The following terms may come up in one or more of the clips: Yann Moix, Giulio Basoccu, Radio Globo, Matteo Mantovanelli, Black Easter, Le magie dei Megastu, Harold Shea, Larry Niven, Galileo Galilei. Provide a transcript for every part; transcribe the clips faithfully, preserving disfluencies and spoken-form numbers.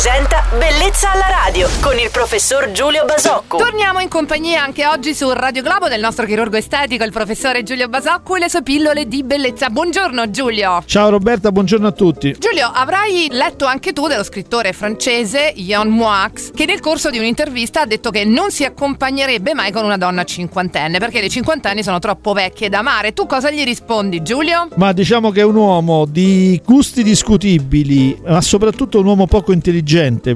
presenta Bellezza alla radio con il professor Giulio Basoccu. Torniamo in compagnia anche oggi su Radio Globo del nostro chirurgo estetico, il professore Giulio Basoccu, e le sue pillole di bellezza. Buongiorno Giulio. Ciao Roberta, buongiorno a tutti. Giulio, avrai letto anche tu dello scrittore francese Yann Moix, che nel corso di un'intervista ha detto che non si accompagnerebbe mai con una donna cinquantenne, perché le cinquantenni sono troppo vecchie da amare. Tu cosa gli rispondi, Giulio? Ma diciamo che è un uomo di gusti discutibili, ma soprattutto un uomo poco intelligente,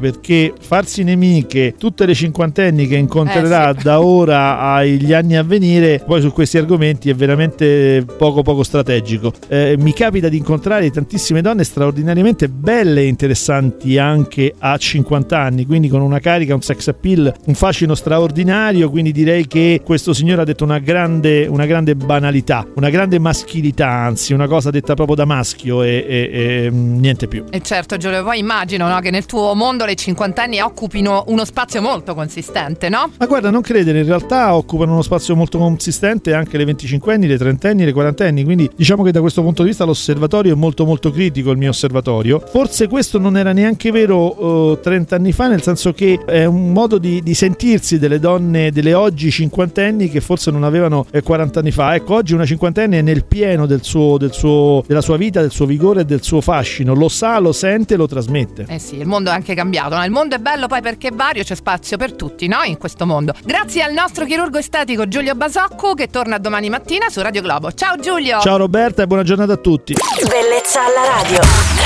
perché farsi nemiche tutte le cinquantenni che incontrerà eh sì. da ora agli anni a venire, poi su questi argomenti è veramente poco poco strategico. Eh, mi capita di incontrare tantissime donne straordinariamente belle e interessanti anche a cinquanta anni, quindi con una carica, un sex appeal, un fascino straordinario, quindi direi che questo signore ha detto una grande, una grande banalità, una grande maschilità, anzi una cosa detta proprio da maschio e, e, e niente più. E certo Giulio, poi immagino, no, che nel tuo mondo le cinquantenni occupino uno spazio molto consistente, no? Ma guarda, non credere, in realtà occupano uno spazio molto consistente anche le venticinquenni, le trentenni, le quarantenni, quindi diciamo che da questo punto di vista l'osservatorio è molto molto critico, il mio osservatorio. Forse questo non era neanche vero eh, trent'anni fa, nel senso che è un modo di, di sentirsi delle donne, delle oggi cinquantenni, che forse non avevano eh, quarant'anni fa. Ecco, oggi una cinquantenne è nel pieno del suo, del suo, della sua vita, del suo vigore e del suo fascino, lo sa, lo sente, lo trasmette. Eh sì, il mondo è anche cambiato, no? Il mondo è bello poi perché è vario, c'è spazio per tutti, no? In questo mondo. Grazie al nostro chirurgo estetico Giulio Basoccu, che torna domani mattina su Radio Globo. Ciao Giulio! Ciao Roberta e buona giornata a tutti! Bellezza alla radio!